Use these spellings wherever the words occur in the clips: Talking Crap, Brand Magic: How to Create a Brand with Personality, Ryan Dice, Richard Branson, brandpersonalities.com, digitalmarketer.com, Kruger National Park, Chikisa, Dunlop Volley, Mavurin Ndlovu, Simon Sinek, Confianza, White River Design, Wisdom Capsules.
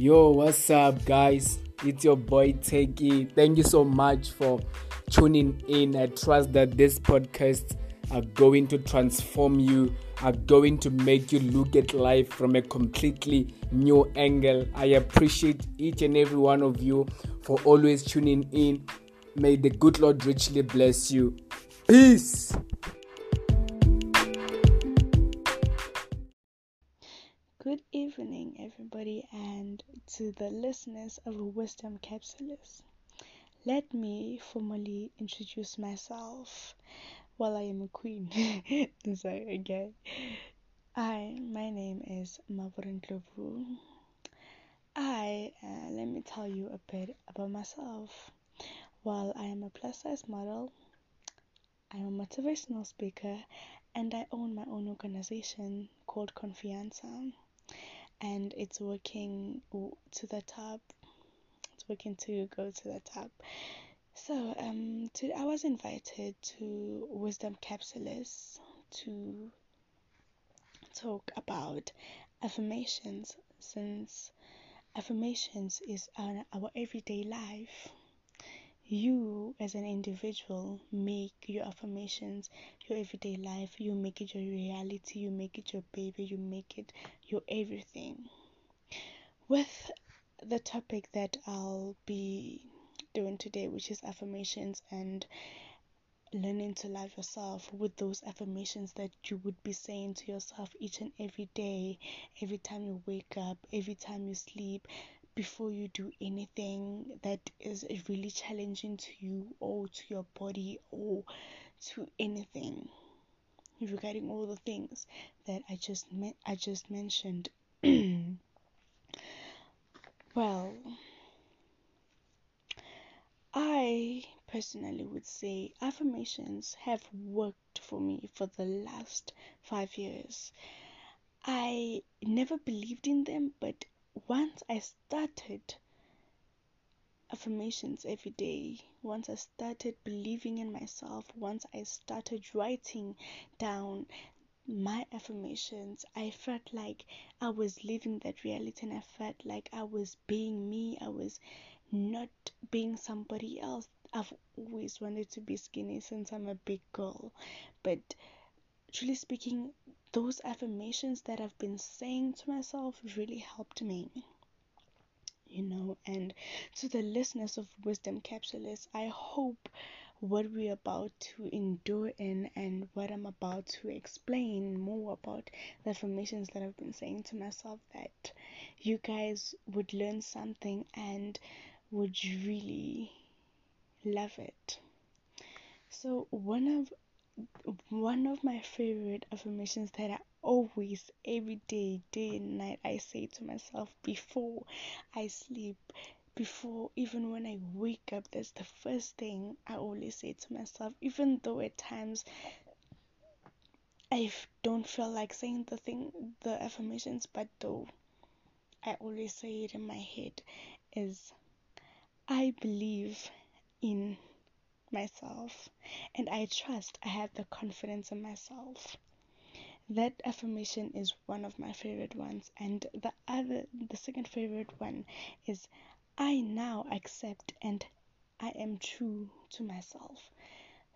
Yo, what's up, guys? It's your boy Teki. Thank you so much for tuning in. I trust that these podcasts are going to transform you, are going to make you look at life from a completely new angle. I appreciate each and every one of you for always tuning in. May the good Lord richly bless you. Peace. Good evening, everybody, and to the listeners of Wisdom Capsules. Let me formally introduce myself. Well, I am a queen. Sorry, okay. My name is Mavurin Ndlovu. Let me tell you a bit about myself. Well, I am a plus-size model, I am a motivational speaker, and I own my own organization called Confianza. And it's working to the top. It's working to go to the top. So today I was invited to Wisdom Capsules to talk about affirmations, since affirmations is our everyday life. You as an individual make your affirmations your everyday life. You make it your reality, you make it your baby, you make it your everything. With the topic that I'll be doing today, which is affirmations and learning to love yourself with those affirmations that you would be saying to yourself each and every day, every time you wake up, every time you sleep, before you do anything that is really challenging to you or to your body or to anything, regarding all the things that I just mentioned. Well, I personally would say affirmations have worked for me for the last 5 years. I never believed in them, but once I started affirmations every day, once I started believing in myself, once I started writing down my affirmations, I felt like I was living that reality, and I felt like I was being me. I was not being somebody else. I've always wanted to be skinny since I'm a big girl, but truly speaking, those affirmations that I've been saying to myself really helped me, and to the listeners of Wisdom Capsules, I hope what we're about to endure in and what I'm about to explain more about the affirmations that I've been saying to myself, that you guys would learn something and would really love it. So one of my favorite affirmations that I always, every day, day and night, I say to myself before I sleep, before, even when I wake up, that's the first thing I always say to myself, even though at times I don't feel like saying the affirmations, but though I always say it in my head, is I believe in myself, and I trust, I have the confidence in myself. That affirmation is one of my favorite ones, and the second favorite one is I now accept and I am true to myself.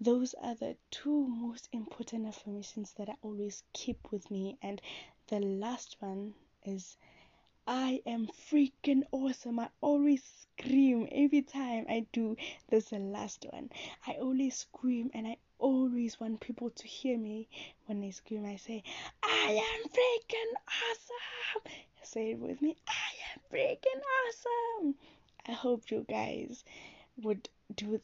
Those are the two most important affirmations that I always keep with me, and the last one is I am freaking awesome. I always scream every time I do this, the last one. I always scream, and I always want people to hear me when I scream. I say, I am freaking awesome. Say it with me. I am freaking awesome. I hope you guys would do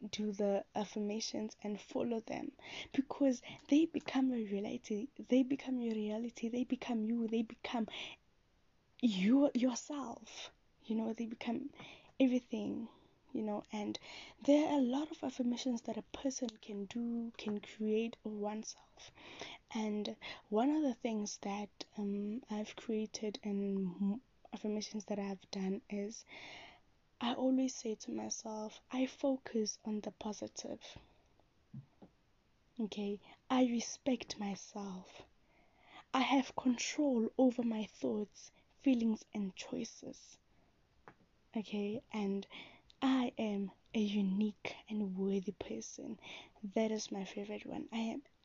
the affirmations and follow them, because they become a reality. They become your reality. They become you. They become you yourself. They become everything. And there are a lot of affirmations that a person can do, can create of oneself. And one of the things that I've created and affirmations that I've done is, I always say to myself, I focus on the positive. Okay, I respect myself. I have control over my thoughts, feelings, and choices. Okay, and I am a unique and worthy person. That is my favorite one.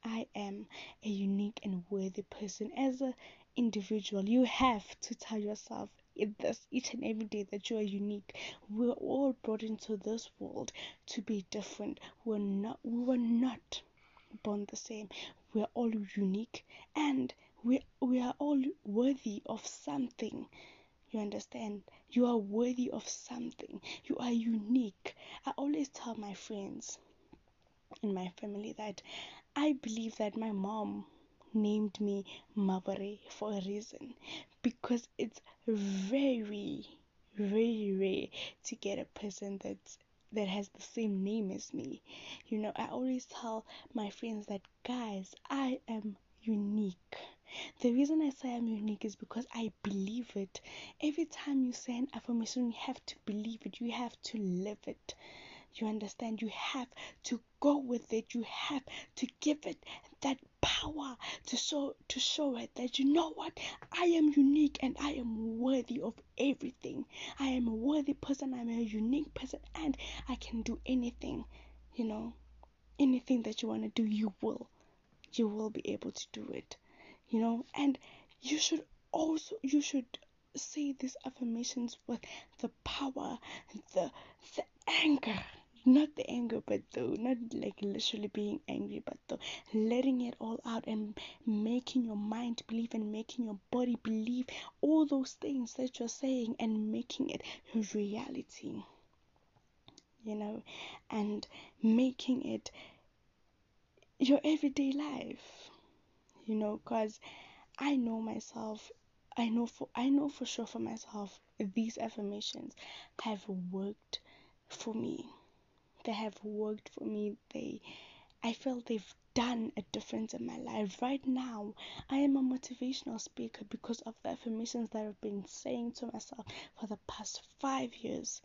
I am a unique and worthy person. As an individual, you have to tell yourself this each and every day that you are unique. We're all brought into this world to be different. We were not born the same. We're all unique, and we are all worthy of something. You understand? You are worthy of something. You are unique. I always tell my friends and my family that I believe that my mom named me Mavurin for a reason, because it's very, very rare to get a person that has the same name as me. You know, I always tell my friends that, guys, I am unique. The reason I say I'm unique is because I believe it. Every time you say an affirmation, you have to believe it. You have to live it. You understand? You have to go with it. You have to give it that power to show it that, you know what, I am unique and I am worthy of everything. I am a worthy person. I'm a unique person, and I can do anything. You know, anything that you want to do, you will be able to do it. You know, and you should say these affirmations with the power, the anger. Not the anger, but though, not like literally being angry, but though, letting it all out and making your mind believe and making your body believe all those things that you're saying and making it reality, you know, and making it your everyday life, you know, because I know myself. I know for sure for myself, these affirmations have worked for me. They have worked for me. I feel they've done a difference in my life. Right now, I am a motivational speaker because of the affirmations that I've been saying to myself for the past 5 years.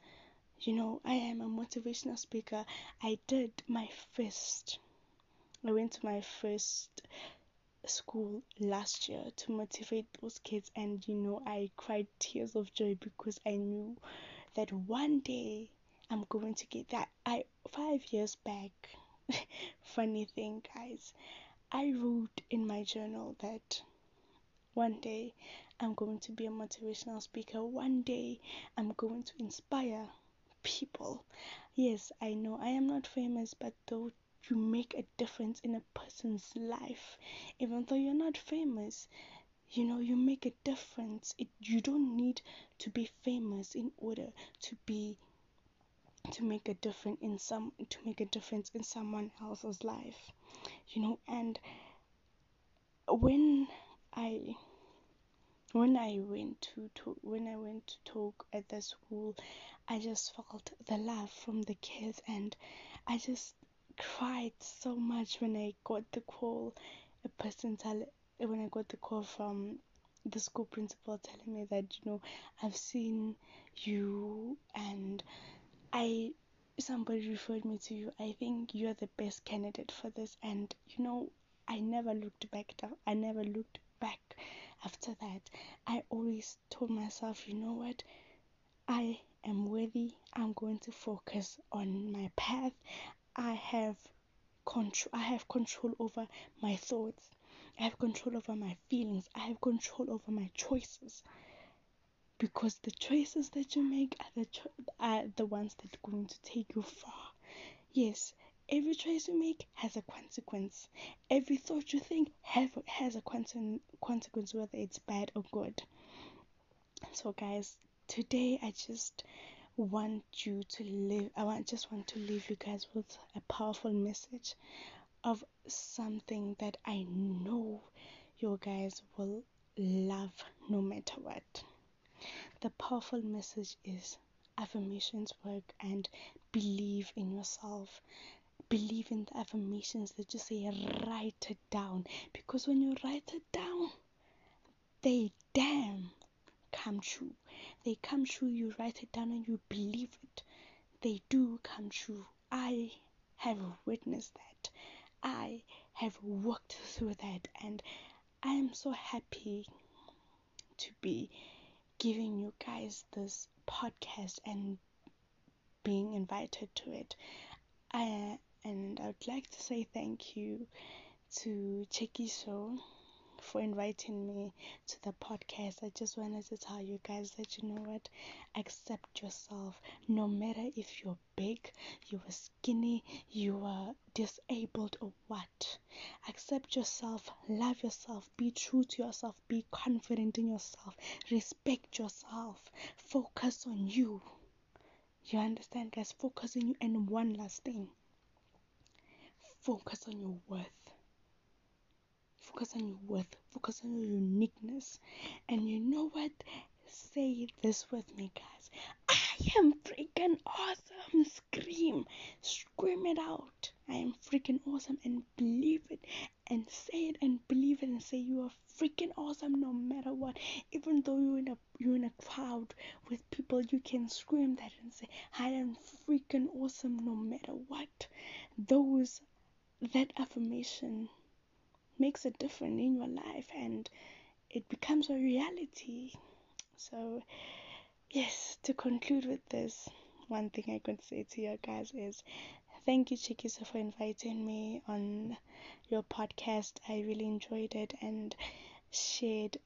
You know, I am a motivational speaker. I did my first. I went to my first school last year to motivate those kids, and you know, I cried tears of joy because I knew that one day I'm going to get that. 5 years back, funny thing, guys, I wrote in my journal that one day I'm going to be a motivational speaker. One day I'm going to inspire people. Yes, I know I am not famous, but though, you make a difference in a person's life. Even though you're not famous, you know, you make a difference. You don't need to be famous in order to make a difference in someone else's life, you know. And when I went to talk at the school, I just felt the love from the kids, and I just cried so much when I got the call. When I got the call from the school principal telling me that, you know, I've seen you and somebody referred me to you. I think you're the best candidate for this. And you know, I never looked back down. I never looked back after that. I always told myself, you know what, I am worthy. I'm going to focus on my path. I have control over my thoughts. I have control over my feelings. I have control over my choices. Because the choices that you make are the ones that are going to take you far. Yes, every choice you make has a consequence. Every thought you think has a consequence, whether it's bad or good. So guys, today I just want you to live. I just want to leave you guys with a powerful message of something that I know you guys will love no matter what. The powerful message is affirmations work, and believe in yourself. Believe in the affirmations that you say. Write it down, because when you write it down, they damn come true. They come true. You write it down and you believe it. They do come true. I have witnessed that. I have walked through that, and I am so happy to be giving you guys this podcast and being invited to it. And I would like to say thank you to Chikisa for inviting me to the podcast. I just wanted to tell you guys that, you know what, accept yourself. No matter if you're big, you are skinny, you are disabled or what, accept yourself, love yourself, be true to yourself, be confident in yourself, respect yourself, focus on you. You understand, guys? Focus on you. And one last thing, focus on your worth. Focus on your worth. Focus on your uniqueness. And you know what? Say this with me, guys. I am freaking awesome. Scream. Scream it out. I am freaking awesome. And believe it. And say it and believe it. And say you are freaking awesome no matter what. Even though you're in a crowd with people, you can scream that and say, I am freaking awesome no matter what. That affirmation makes a difference in your life, and it becomes a reality. So yes, to conclude with this, one thing I could say to you guys is thank you, Chikisa, for inviting me on your podcast. I really enjoyed it and shared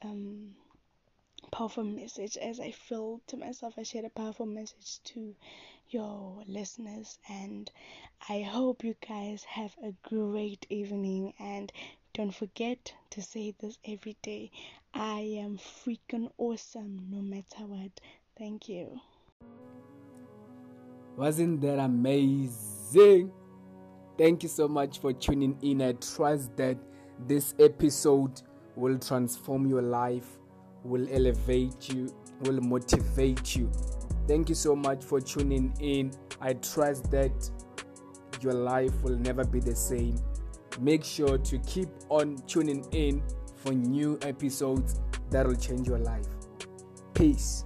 powerful message. As I feel to myself, I shared a powerful message to your listeners, and I hope you guys have a great evening. And don't forget to say this every day. I am freaking awesome no matter what. Thank you. Wasn't that amazing? Thank you so much for tuning in. I trust that this episode will transform your life, will elevate you, will motivate you. Thank you so much for tuning in. I trust that your life will never be the same. Make sure to keep on tuning in for new episodes that will change your life. Peace.